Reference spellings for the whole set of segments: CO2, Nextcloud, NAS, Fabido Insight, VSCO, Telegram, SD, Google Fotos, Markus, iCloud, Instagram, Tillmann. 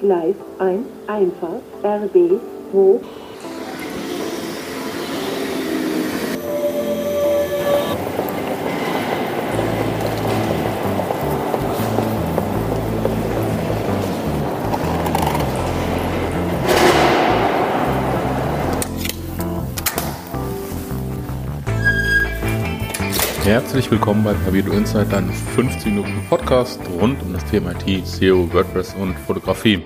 Gleis 1, Einfahrt, RB, hoch. Herzlich willkommen bei Fabido Insight, deinem 15-minütigen Podcast rund um das Thema IT, SEO, WordPress und Fotografie.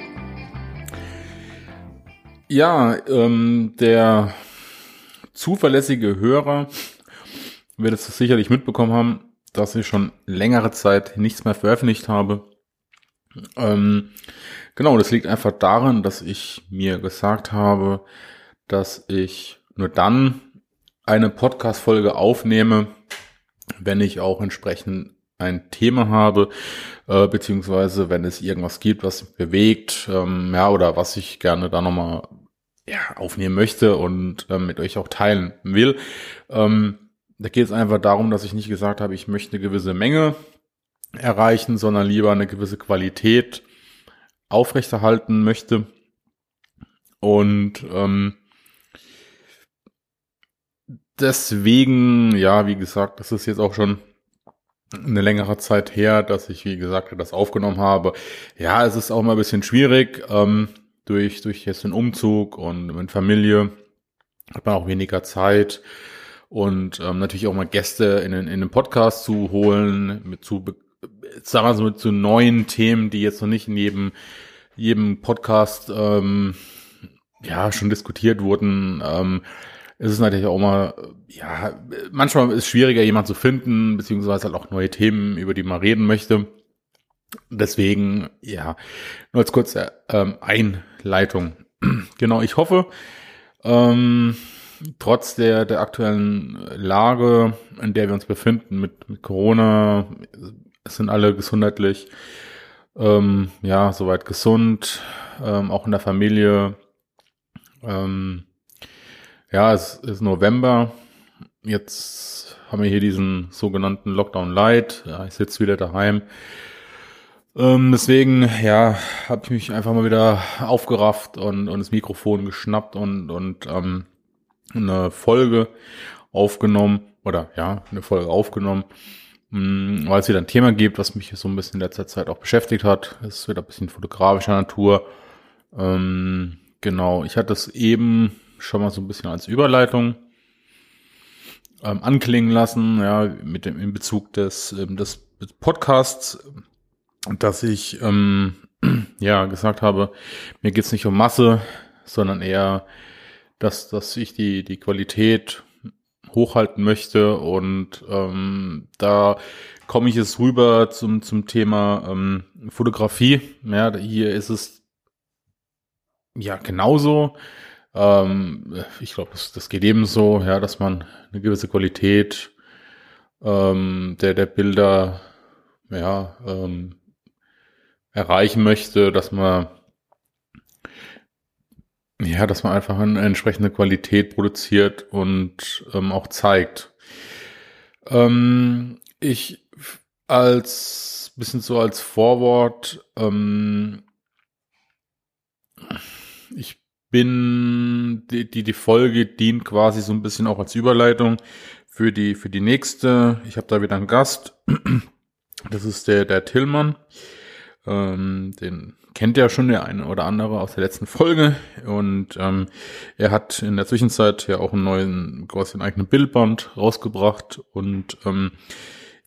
Ja, der zuverlässige Hörer wird es sicherlich mitbekommen haben, dass ich schon längere Zeit nichts mehr veröffentlicht habe. Genau, das liegt einfach daran, dass ich mir gesagt habe, dass ich nur dann eine Podcast-Folge aufnehme, wenn ich auch entsprechend ein Thema habe, beziehungsweise wenn es irgendwas gibt, was mich bewegt, oder was ich gerne da nochmal aufnehmen möchte und mit euch auch teilen will. Da geht es einfach darum, dass ich nicht gesagt habe, ich möchte eine gewisse Menge erreichen, sondern lieber eine gewisse Qualität aufrechterhalten möchte. Und deswegen, wie gesagt, das ist jetzt auch schon eine längere Zeit her, dass ich, wie gesagt, das aufgenommen habe. Ja, es ist auch mal ein bisschen schwierig, durch jetzt den Umzug und mit Familie hat man auch weniger Zeit und natürlich auch mal Gäste in den Podcast zu holen, mit neuen Themen, die jetzt noch nicht in jedem Podcast schon diskutiert wurden. Es ist natürlich auch immer, manchmal ist es schwieriger, jemanden zu finden, beziehungsweise halt auch neue Themen, über die man reden möchte. Deswegen, nur als kurze Einleitung. Genau, ich hoffe, trotz der aktuellen Lage, in der wir uns befinden mit Corona, sind alle gesundheitlich, soweit gesund, auch in der Familie, es ist November, jetzt haben wir hier diesen sogenannten Lockdown Light, ich sitze wieder daheim. Deswegen, habe ich mich einfach mal wieder aufgerafft und das Mikrofon geschnappt und eine Folge aufgenommen, weil es wieder ein Thema gibt, was mich so ein bisschen in letzter Zeit auch beschäftigt hat. Es ist wieder ein bisschen fotografischer Natur. Genau, ich hatte es eben schon mal so ein bisschen als Überleitung anklingen lassen, in Bezug des Podcasts, dass ich gesagt habe, mir geht's nicht um Masse, sondern eher, dass ich die Qualität hochhalten möchte und da komme ich jetzt rüber zum Thema Fotografie. Ja, hier ist es genauso. Ich glaube, das geht eben so, dass man eine gewisse Qualität der Bilder erreichen möchte, dass man einfach eine entsprechende Qualität produziert und auch zeigt. Ich als Vorwort, ich bin, die Folge dient quasi so ein bisschen auch als Überleitung für die nächste. Ich habe da wieder einen Gast. Das ist der Tillmann. Den kennt ja schon der eine oder andere aus der letzten Folge. Und er hat in der Zwischenzeit ja auch quasi einen eigenen Bildband rausgebracht. Und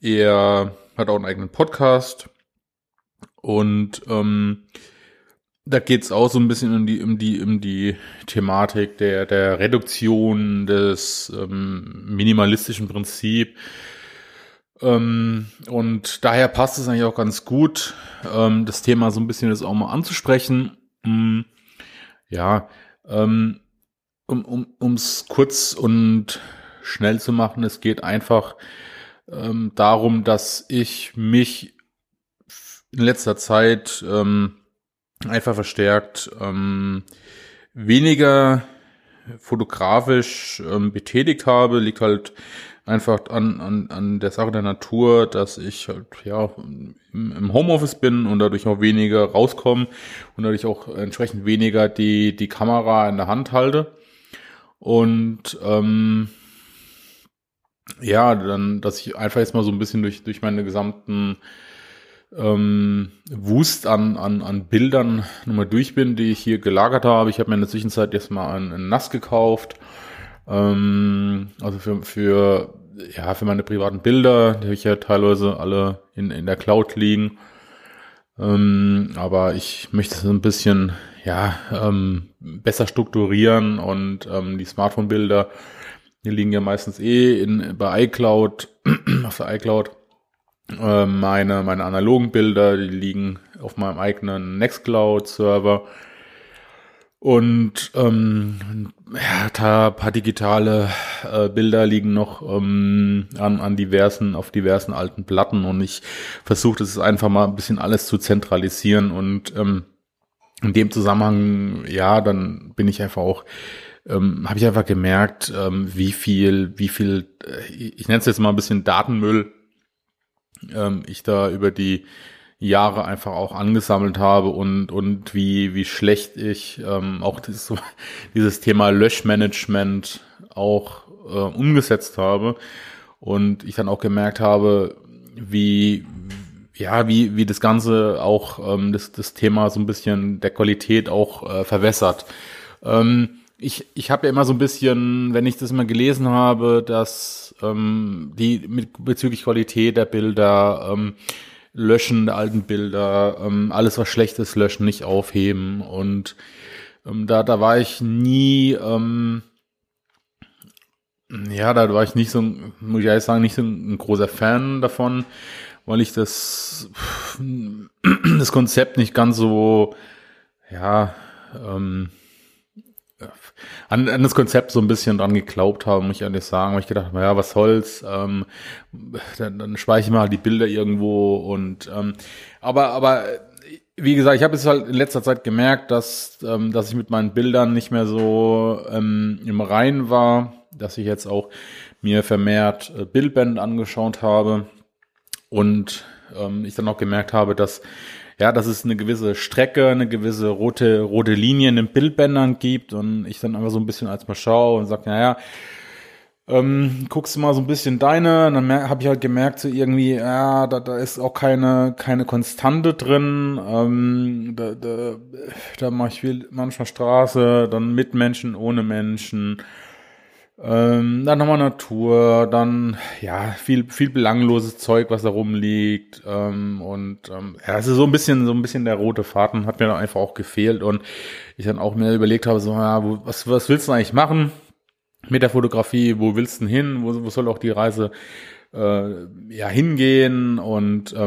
er hat auch einen eigenen Podcast. Und da geht's auch so ein bisschen um die Thematik der Reduktion des minimalistischen Prinzip. Und daher passt es eigentlich auch ganz gut, das Thema so ein bisschen jetzt auch mal anzusprechen. Um's kurz und schnell zu machen, es geht einfach darum, dass ich mich in letzter Zeit einfach verstärkt weniger fotografisch betätigt habe, liegt halt einfach an der Sache der Natur, dass ich halt, ja, im Homeoffice bin und dadurch auch weniger rauskomme und dadurch auch entsprechend weniger die Kamera in der Hand halte. Und ja, dann, dass ich einfach jetzt mal so ein bisschen durch meine gesamten Wust an Bildern nochmal durch bin, die ich hier gelagert habe. Ich habe mir in der Zwischenzeit jetzt mal einen NAS gekauft, also für meine privaten Bilder, die habe ich ja teilweise alle in der Cloud liegen. Aber ich möchte es ein bisschen besser strukturieren und die Smartphone-Bilder, die liegen ja meistens bei iCloud, auf der iCloud. Meine analogen Bilder, die liegen auf meinem eigenen Nextcloud-Server. Und ein paar digitale Bilder liegen noch auf diversen alten Platten, und ich versuche das einfach mal ein bisschen alles zu zentralisieren, und in dem Zusammenhang, dann bin ich einfach auch, habe ich einfach gemerkt, wie viel, ich nenne es jetzt mal ein bisschen Datenmüll, ich da über die Jahre einfach auch angesammelt habe, und wie schlecht ich auch dieses Thema Löschmanagement auch umgesetzt habe, und ich dann auch gemerkt habe, wie das Ganze auch das Thema so ein bisschen der Qualität auch verwässert. Ich habe ja immer so ein bisschen, wenn ich das immer gelesen habe, dass bezüglich Qualität der Bilder, Löschen der alten Bilder, alles was schlecht ist löschen, nicht aufheben, und da war ich nie, da war ich nicht so, muss ich ehrlich sagen, nicht so ein großer Fan davon, weil ich das Konzept nicht ganz so, an das Konzept so ein bisschen dran geglaubt habe, muss ich ehrlich sagen, weil ich gedacht habe, was soll's, dann speichere ich mal die Bilder irgendwo, und aber wie gesagt, ich habe jetzt halt in letzter Zeit gemerkt, dass ich mit meinen Bildern nicht mehr so im Reinen war, dass ich jetzt auch mir vermehrt Bildbände angeschaut habe, und ich dann auch gemerkt habe, dass es eine gewisse Strecke, eine gewisse rote Linie in den Bildbändern gibt, und ich dann einfach so ein bisschen als mal schaue und sage, guckst du mal so ein bisschen deine, und dann habe ich halt gemerkt, so irgendwie, da ist auch keine Konstante drin, da mache ich manchmal Straße, dann mit Menschen, ohne Menschen, dann nochmal Natur, dann viel belangloses Zeug, was da rumliegt, es ist so ein bisschen der rote Faden, hat mir dann einfach auch gefehlt, und ich dann auch mir überlegt habe, was willst du eigentlich machen mit der Fotografie, wo willst du denn hin, wo soll auch die Reise hingehen, und das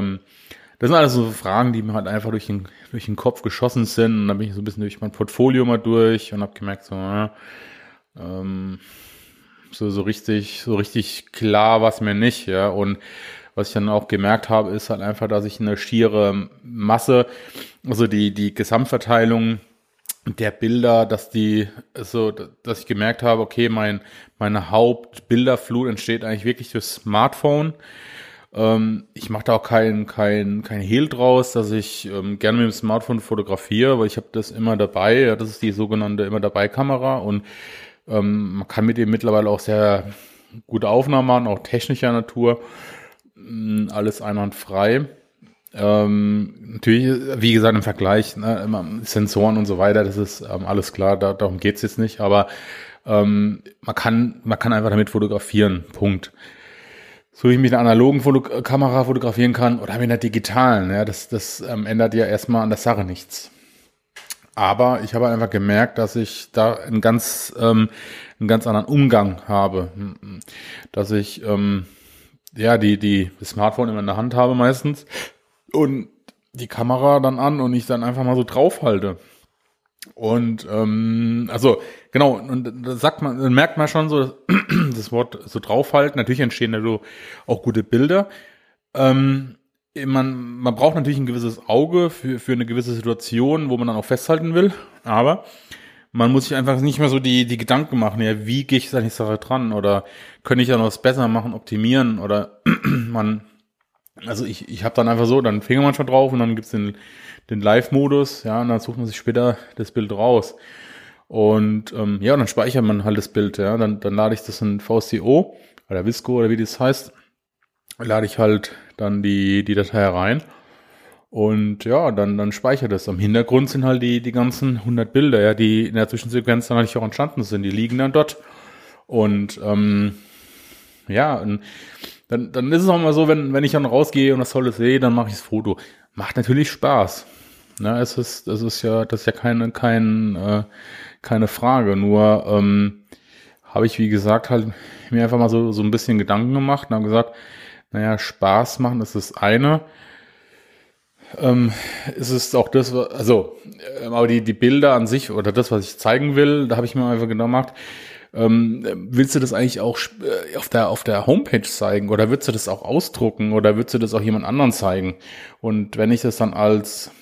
sind alles so Fragen, die mir halt einfach durch den Kopf geschossen sind, und dann bin ich so ein bisschen durch mein Portfolio mal durch und habe gemerkt, so richtig klar war es mir nicht, und was ich dann auch gemerkt habe, ist halt einfach, dass ich eine schiere Masse, also die Gesamtverteilung der Bilder, dass ich gemerkt habe, okay, meine Hauptbilderflut entsteht eigentlich wirklich durchs Smartphone. Ich mache da auch kein Hehl draus, dass ich gerne mit dem Smartphone fotografiere, weil ich habe das immer dabei, das ist die sogenannte immer dabei Kamera, und man kann mit dem mittlerweile auch sehr gute Aufnahmen machen, auch technischer Natur, alles einwandfrei. Natürlich, wie gesagt, im Vergleich, Sensoren und so weiter, das ist alles klar, darum geht's jetzt nicht, aber man kann einfach damit fotografieren, Punkt. So wie ich mit einer analogen Kamera fotografieren kann oder mit einer digitalen, das ändert ja erstmal an der Sache nichts. Aber ich habe einfach gemerkt, dass ich da einen ganz anderen Umgang habe, dass ich das Smartphone immer in der Hand habe meistens und die Kamera dann an und ich dann einfach mal so draufhalte. Und und das merkt man schon so, das Wort so draufhalten. Natürlich entstehen da so auch gute Bilder. Man braucht natürlich ein gewisses Auge für eine gewisse Situation, wo man dann auch festhalten will, aber man muss sich einfach nicht mehr so die Gedanken machen, ja, wie gehe ich jetzt an die Sache dran oder könnte ich da noch was besser machen, optimieren oder man, also ich habe dann einfach so, dann Finger manchmal drauf und dann gibt's den Live-Modus, ja, und dann sucht man sich später das Bild raus und ja, und dann speichert man halt das Bild, ja, dann lade ich das in VSCO oder VSCO oder wie das heißt, lade ich halt dann die Datei rein. Und ja, dann speichert das. Am Hintergrund sind halt die ganzen 100 Bilder, ja, die in der Zwischensequenz dann natürlich auch entstanden sind. Die liegen dann dort. Und ja, und dann ist es auch mal so, wenn ich dann rausgehe und das Tolle sehe, dann mache ich das Foto. Macht natürlich Spaß. Na, das ist ja keine Frage. Nur habe ich, wie gesagt, halt mir einfach mal so ein bisschen Gedanken gemacht und habe gesagt, naja, Spaß machen ist das eine. Es ist auch das, also aber die Bilder an sich oder das, was ich zeigen will, da habe ich mir einfach genau gemacht, willst du das eigentlich auch auf der Homepage zeigen oder willst du das auch ausdrucken oder willst du das auch jemand anderen zeigen? Und wenn ich das dann als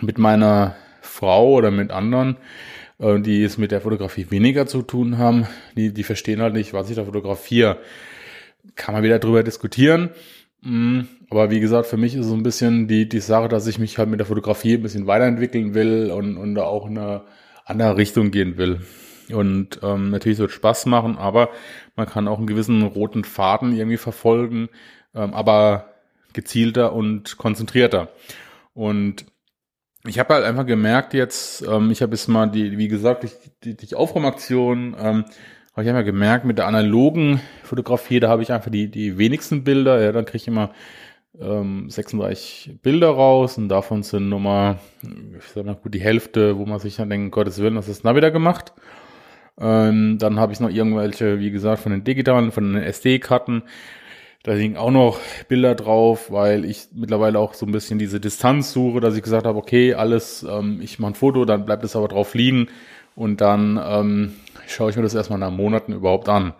mit meiner Frau oder mit anderen, die es mit der Fotografie weniger zu tun haben, die verstehen halt nicht, was ich da fotografiere, kann man wieder drüber diskutieren. Aber wie gesagt, für mich ist so ein bisschen die Sache, dass ich mich halt mit der Fotografie ein bisschen weiterentwickeln will und auch in eine andere Richtung gehen will. Und natürlich wird es Spaß machen, aber man kann auch einen gewissen roten Faden irgendwie verfolgen, aber gezielter und konzentrierter. Und ich habe halt einfach gemerkt jetzt, ich habe jetzt mal wie gesagt, die Aufräumaktion, habe ich einmal gemerkt, mit der analogen Fotografie, da habe ich einfach die wenigsten Bilder. Ja, dann kriege ich immer 36 Bilder raus und davon sind nochmal, ich sag mal, gut die Hälfte, wo man sich dann denkt, Gottes Willen, was ist da wieder gemacht? Dann habe ich noch irgendwelche, wie gesagt, von den digitalen, von den SD-Karten. Da liegen auch noch Bilder drauf, weil ich mittlerweile auch so ein bisschen diese Distanz suche, dass ich gesagt habe, okay, alles, ich mache ein Foto, dann bleibt es aber drauf liegen. Und dann schaue ich mir das erstmal nach Monaten überhaupt an.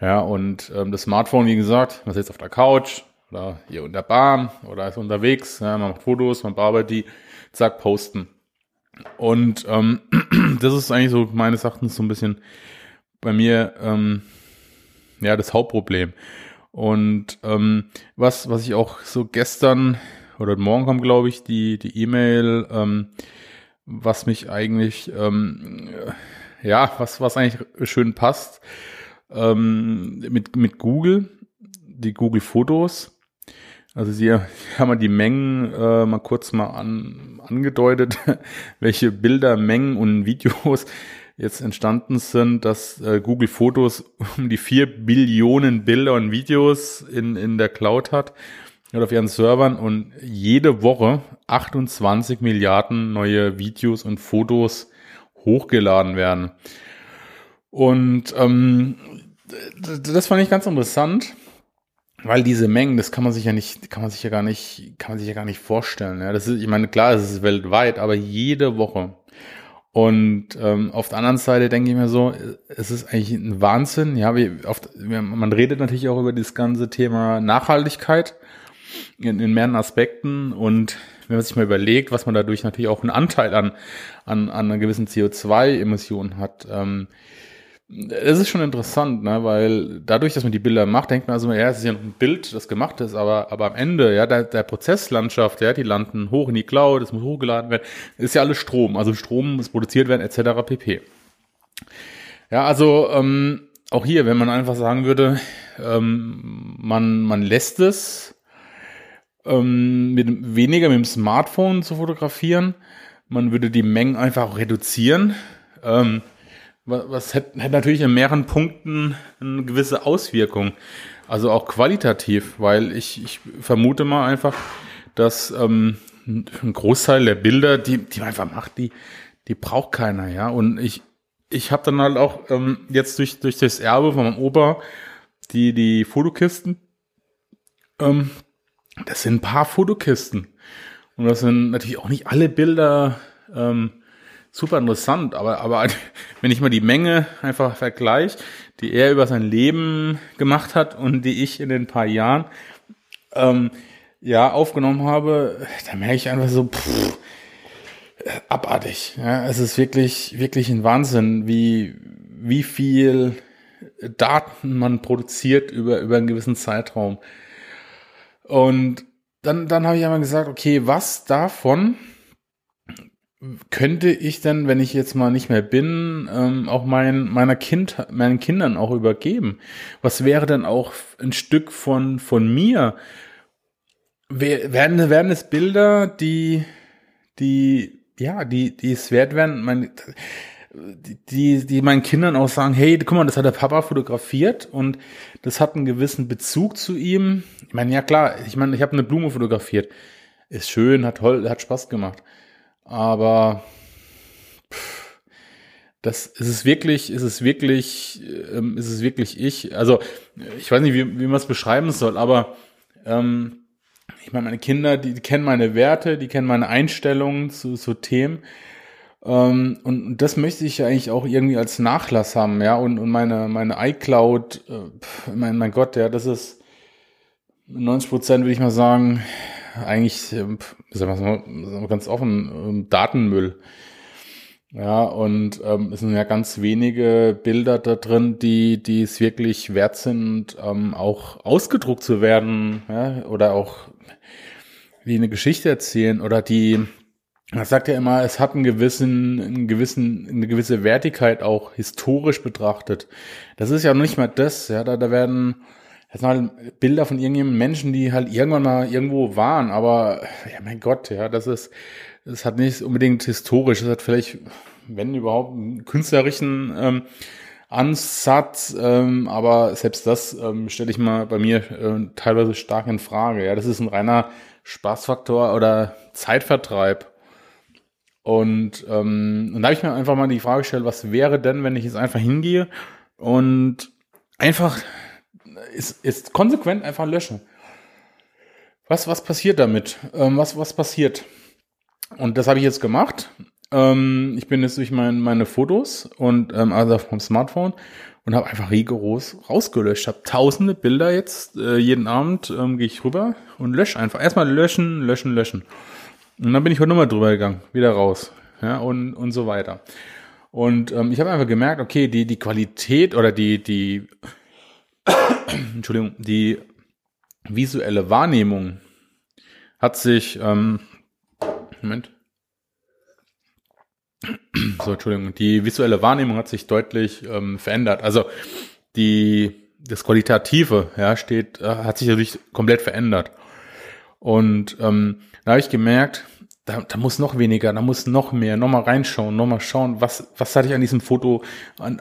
Ja, und das Smartphone, wie gesagt, man sitzt auf der Couch oder hier in der Bahn oder ist unterwegs, ja, man macht Fotos, man bearbeitet die, zack, posten. Und das ist eigentlich so meines Erachtens so ein bisschen bei mir ja das Hauptproblem. Und was ich auch so gestern oder heute Morgen kam, glaube ich, die E-Mail, was mich eigentlich, ja, was eigentlich schön passt, mit Google, die Google Fotos. Also sie haben mal die Mengen mal kurz mal angedeutet, welche Bilder, Mengen und Videos jetzt entstanden sind, dass Google Fotos um die 4 Billionen Bilder und Videos in der Cloud hat. Auf ihren Servern und jede Woche 28 Milliarden neue Videos und Fotos hochgeladen werden. Und das fand ich ganz interessant, weil diese Mengen, das kann man sich ja gar nicht vorstellen. Ja, das ist, ich meine, klar, es ist weltweit, aber jede Woche. Und auf der anderen Seite denke ich mir so, es ist eigentlich ein Wahnsinn. Ja, man redet natürlich auch über das ganze Thema Nachhaltigkeit. In mehreren Aspekten und wenn man sich mal überlegt, was man dadurch natürlich auch einen Anteil an einer gewissen CO2-Emission hat, das ist schon interessant, ne? Weil dadurch, dass man die Bilder macht, denkt man also, ja, es ist ja noch ein Bild, das gemacht ist, aber am Ende, ja, der Prozesslandschaft, ja, die landen hoch in die Cloud, es muss hochgeladen werden, ist ja alles Strom, also Strom muss produziert werden, etc. pp. Ja, also auch hier, wenn man einfach sagen würde, man lässt es, mit dem Smartphone zu fotografieren. Man würde die Mengen einfach auch reduzieren. Was hätte natürlich in mehreren Punkten eine gewisse Auswirkung. Also auch qualitativ, weil ich vermute mal einfach, dass ein Großteil der Bilder, die man einfach macht, die braucht keiner, ja. Und ich habe dann halt auch jetzt durch das Erbe von meinem Opa die Fotokisten. Das sind ein paar Fotokisten. Und das sind natürlich auch nicht alle Bilder super interessant, aber wenn ich mal die Menge einfach vergleiche, die er über sein Leben gemacht hat und die ich in den paar Jahren aufgenommen habe, da merke ich einfach so, abartig. Ja, es ist wirklich, wirklich ein Wahnsinn, wie viel Daten man produziert über einen gewissen Zeitraum. Und dann habe ich einmal gesagt, okay, was davon könnte ich denn, wenn ich jetzt mal nicht mehr bin, auch meinen Kindern auch übergeben? Was wäre denn auch ein Stück von mir? Werden es Bilder, die es wert werden, die meinen Kindern auch sagen, hey, guck mal, das hat der Papa fotografiert und das hat einen gewissen Bezug zu ihm. Ich meine, ja klar, ich habe eine Blume fotografiert. Ist schön, hat toll, hat Spaß gemacht. Aber ist es wirklich ich. Also ich weiß nicht, wie man es beschreiben soll, aber ich meine, meine Kinder, die kennen meine Werte, die kennen meine Einstellungen zu Themen. Und das möchte ich ja eigentlich auch irgendwie als Nachlass haben, ja, und meine iCloud, mein Gott, ja, das ist 90%, würde ich mal sagen, eigentlich, sagen wir ganz offen, Datenmüll. Ja, und es sind ja ganz wenige Bilder da drin, die es wirklich wert sind, auch ausgedruckt zu werden, ja, oder auch wie eine Geschichte erzählen oder man sagt ja immer, es hat eine gewisse Wertigkeit auch historisch betrachtet. Das ist ja noch nicht mal das, ja, da werden jetzt halt Bilder von irgendjemandem Menschen, die halt irgendwann mal irgendwo waren, aber ja, mein Gott, ja, das hat nicht unbedingt historisch, das hat vielleicht, wenn überhaupt, einen künstlerischen Ansatz, aber selbst das stelle ich mal bei mir teilweise stark in Frage, ja, das ist ein reiner Spaßfaktor oder Zeitvertreib. Und da habe ich mir einfach mal die Frage gestellt, was wäre denn, wenn ich jetzt einfach hingehe und einfach ist konsequent einfach lösche? Was passiert damit? Was passiert? Und das habe ich jetzt gemacht. Ich bin jetzt durch meine Fotos und also vom Smartphone und habe einfach rigoros rausgelöscht. Ich habe tausende Bilder jetzt. Jeden Abend gehe ich rüber und lösche einfach. Erstmal löschen. Und dann bin ich heute nochmal drüber gegangen, wieder raus, ja, und so weiter. Und ich habe einfach gemerkt, okay, die Qualität oder die Entschuldigung, die visuelle Wahrnehmung hat sich die visuelle Wahrnehmung hat sich deutlich verändert. Also das Qualitative, ja, hat sich natürlich komplett verändert. Und da habe ich gemerkt, da muss noch weniger, da muss noch mehr, nochmal reinschauen, nochmal schauen, was hatte ich an diesem Foto, an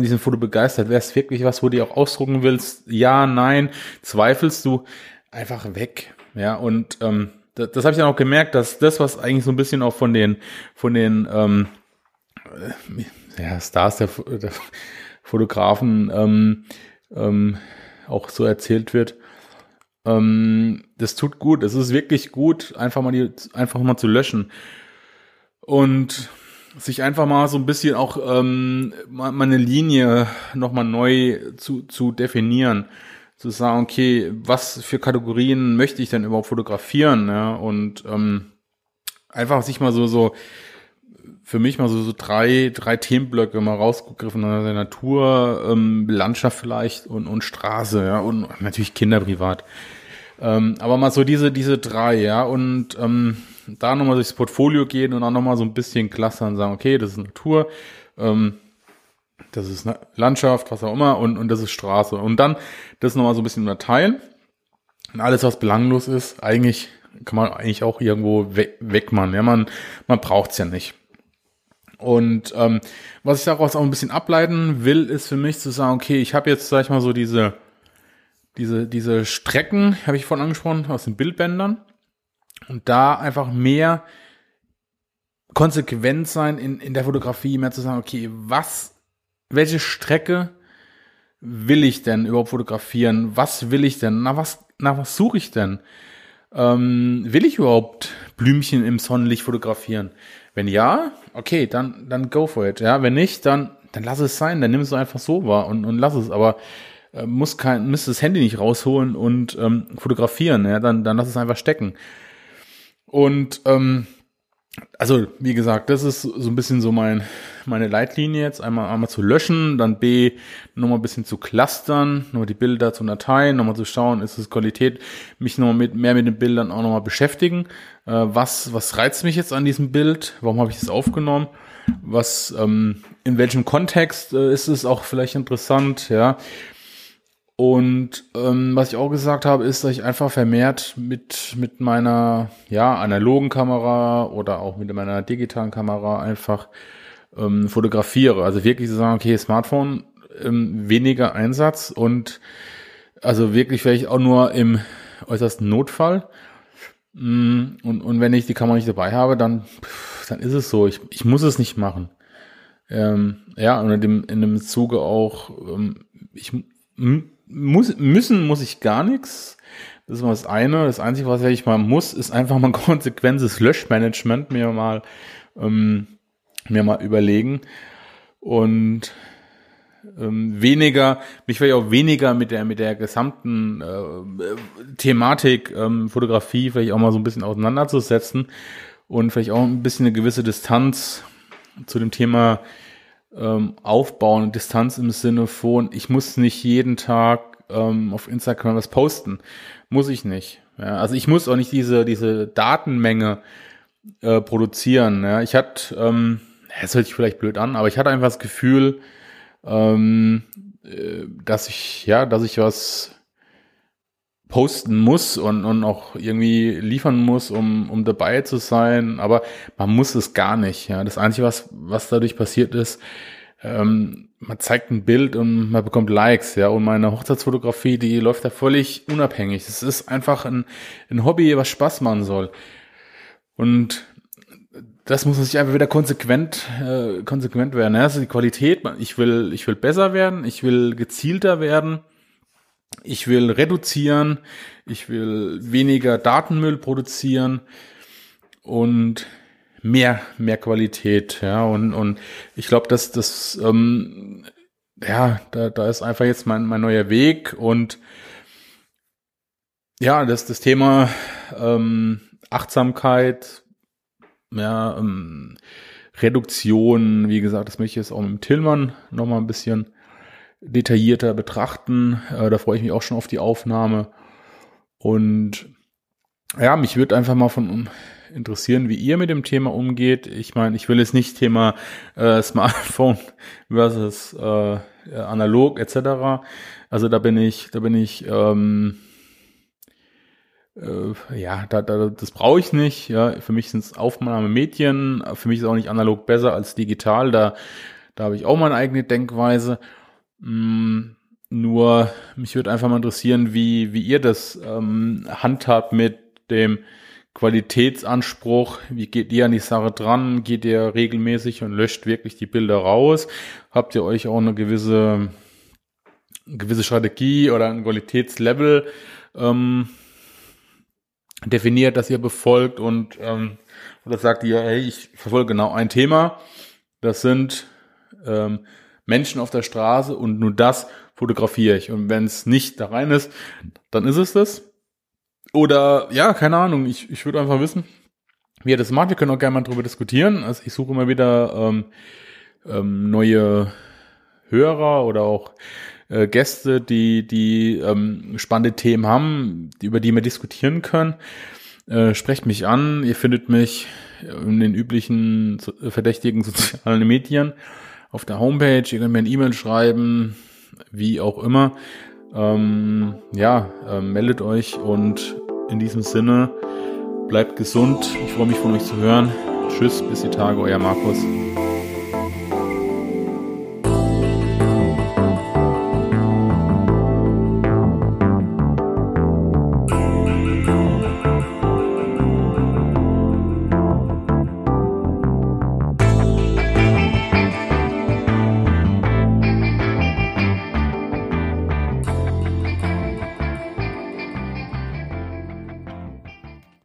diesem Foto begeistert. Wäre es wirklich was, wo du auch ausdrucken willst? Ja, nein, zweifelst du? Einfach weg. Ja, und das habe ich dann auch gemerkt, dass das, was eigentlich so ein bisschen auch von den Stars der Fotografen auch so erzählt wird, das tut gut. Es ist wirklich gut, einfach mal zu löschen und sich einfach mal so ein bisschen auch meine Linie nochmal neu zu definieren, zu sagen, okay, was für Kategorien möchte ich denn überhaupt fotografieren, ja? Und einfach sich mal so für mich mal so drei Themenblöcke mal rausgegriffen, der Natur, Landschaft vielleicht und Straße, ja, und natürlich Kinder privat. Aber mal so diese drei, ja, und da nochmal durchs Portfolio gehen und dann nochmal so ein bisschen clustern, sagen, okay, das ist Natur, das ist Landschaft, was auch immer, und das ist Straße. Und dann das nochmal so ein bisschen unterteilen. Und alles, was belanglos ist, eigentlich kann man eigentlich auch irgendwo wegmachen, ja, man braucht's ja nicht. Und was ich daraus auch ein bisschen ableiten will, ist für mich zu sagen, okay, ich habe jetzt, sag ich mal, so diese Strecken, habe ich vorhin angesprochen, aus den Bildbändern. Und da einfach mehr konsequent sein in der Fotografie, mehr zu sagen, okay, welche Strecke will ich denn überhaupt fotografieren? Was will ich denn? Nach was suche ich denn? Will ich überhaupt Blümchen im Sonnenlicht fotografieren? Wenn ja, okay, dann go for it. Ja, wenn nicht, dann lass es sein. Dann nimm es einfach so wahr und lass es. Aber müsst das Handy nicht rausholen und fotografieren. Ja, dann lass es einfach stecken. Und Also, wie gesagt, das ist so ein bisschen so meine Leitlinie jetzt. Einmal zu löschen, dann B, nochmal ein bisschen zu clustern, nochmal die Bilder zu Dateien, nochmal zu schauen, ist es Qualität, mich nochmal mehr mit den Bildern auch nochmal beschäftigen. Was reizt mich jetzt an diesem Bild? Warum habe ich es aufgenommen? In welchem Kontext ist es auch vielleicht interessant, ja? Und was ich auch gesagt habe, ist, dass ich einfach vermehrt mit meiner analogen Kamera oder auch mit meiner digitalen Kamera einfach fotografiere. Also wirklich zu sagen, okay, Smartphone, weniger Einsatz und also wirklich vielleicht auch nur im äußersten Notfall. Und wenn ich die Kamera nicht dabei habe, dann ist es so. Ich muss es nicht machen. Und in dem Zuge auch muss ich gar nichts. Das ist mal das eine. Das Einzige, was ich mal muss, ist einfach mal konsequentes Löschmanagement mir mal überlegen und mich vielleicht auch weniger mit der gesamten Thematik Fotografie vielleicht auch mal so ein bisschen auseinanderzusetzen und vielleicht auch ein bisschen eine gewisse Distanz zu dem Thema aufbauen, Distanz im Sinne von, ich muss nicht jeden Tag auf Instagram was posten. Muss ich nicht. Ja, also ich muss auch nicht diese Datenmenge produzieren. Ja. Ich hatte, das hört sich vielleicht blöd an, aber ich hatte einfach das Gefühl, dass ich was posten muss und auch irgendwie liefern muss, um dabei zu sein, aber man muss es gar nicht. Ja. Das Einzige, was dadurch passiert ist, man zeigt ein Bild und man bekommt Likes. Ja. Und meine Hochzeitsfotografie, die läuft da völlig unabhängig. Es ist einfach ein Hobby, was Spaß machen soll. Und das muss man sich einfach wieder konsequent werden. Ja. Also die Qualität, ich will besser werden, ich will gezielter werden. Ich will reduzieren, ich will weniger Datenmüll produzieren und mehr Qualität, ja, und ich glaube, dass das, da ist einfach jetzt mein neuer Weg und ja, das Thema Achtsamkeit, Reduktion, wie gesagt, das möchte ich jetzt auch mit dem Tillmann nochmal ein bisschen detaillierter betrachten. Da freue ich mich auch schon auf die Aufnahme. Und ja, mich würde einfach mal von interessieren, wie ihr mit dem Thema umgeht. Ich meine, ich will jetzt nicht Thema Smartphone versus analog etc. Also da bin ich das brauche ich nicht. Ja, für mich sind es Aufnahmemedien. Für mich ist auch nicht analog besser als digital. Da habe ich auch meine eigene Denkweise. Nur, mich würde einfach mal interessieren, wie ihr das handhabt mit dem Qualitätsanspruch. Wie geht ihr an die Sache dran? Geht ihr regelmäßig und löscht wirklich die Bilder raus? Habt ihr euch auch eine gewisse Strategie oder ein Qualitätslevel definiert, das ihr befolgt? Und oder sagt ihr, hey, ich verfolge genau ein Thema. Das sind Menschen auf der Straße und nur das fotografiere ich. Und wenn es nicht da rein ist, dann ist es das. Oder, ja, keine Ahnung, ich würde einfach wissen, wie ihr das macht. Wir können auch gerne mal drüber diskutieren. Also ich suche immer wieder neue Hörer oder auch Gäste, die spannende Themen haben, über die wir diskutieren können. Sprecht mich an. Ihr findet mich in den üblichen verdächtigen sozialen Medien. Auf der Homepage, ihr könnt mir eine E-Mail schreiben, wie auch immer. Meldet euch und in diesem Sinne, bleibt gesund. Ich freue mich, von euch zu hören. Tschüss, bis die Tage, euer Markus.